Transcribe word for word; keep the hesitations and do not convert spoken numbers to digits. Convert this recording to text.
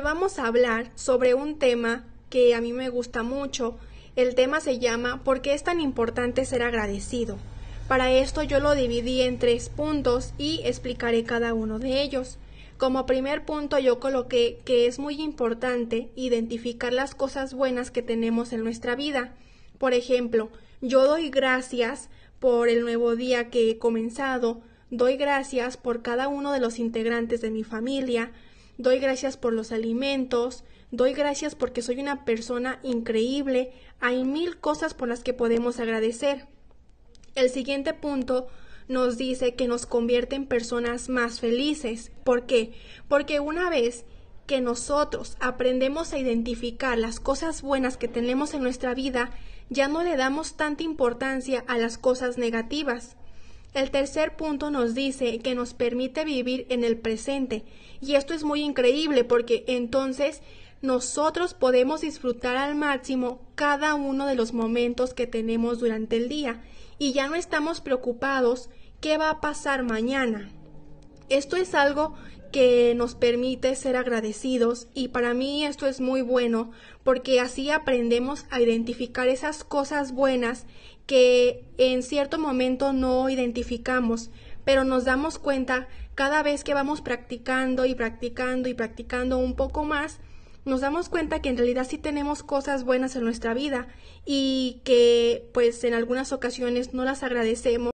Hoy vamos a hablar sobre un tema que a mí me gusta mucho. El tema se llama ¿por qué es tan importante ser agradecido? Para esto yo lo dividí en tres puntos y explicaré cada uno de ellos. Como primer punto yo coloqué que es muy importante identificar las cosas buenas que tenemos en nuestra vida. Por ejemplo, yo doy gracias por el nuevo día que he comenzado, doy gracias por cada uno de los integrantes de mi familia, doy gracias por los alimentos, doy gracias porque soy una persona increíble. Hay mil cosas por las que podemos agradecer. El siguiente punto nos dice que nos convierte en personas más felices. ¿Por qué? Porque una vez que nosotros aprendemos a identificar las cosas buenas que tenemos en nuestra vida, ya no le damos tanta importancia a las cosas negativas. El tercer punto nos dice que nos permite vivir en el presente, y esto es muy increíble porque entonces nosotros podemos disfrutar al máximo cada uno de los momentos que tenemos durante el día y ya no estamos preocupados qué va a pasar mañana. Esto es algo que nos permite ser agradecidos y para mí esto es muy bueno porque así aprendemos a identificar esas cosas buenas que en cierto momento no identificamos, pero nos damos cuenta cada vez que vamos practicando y practicando y practicando un poco más. Nos damos cuenta que en realidad sí tenemos cosas buenas en nuestra vida y que pues en algunas ocasiones no las agradecemos.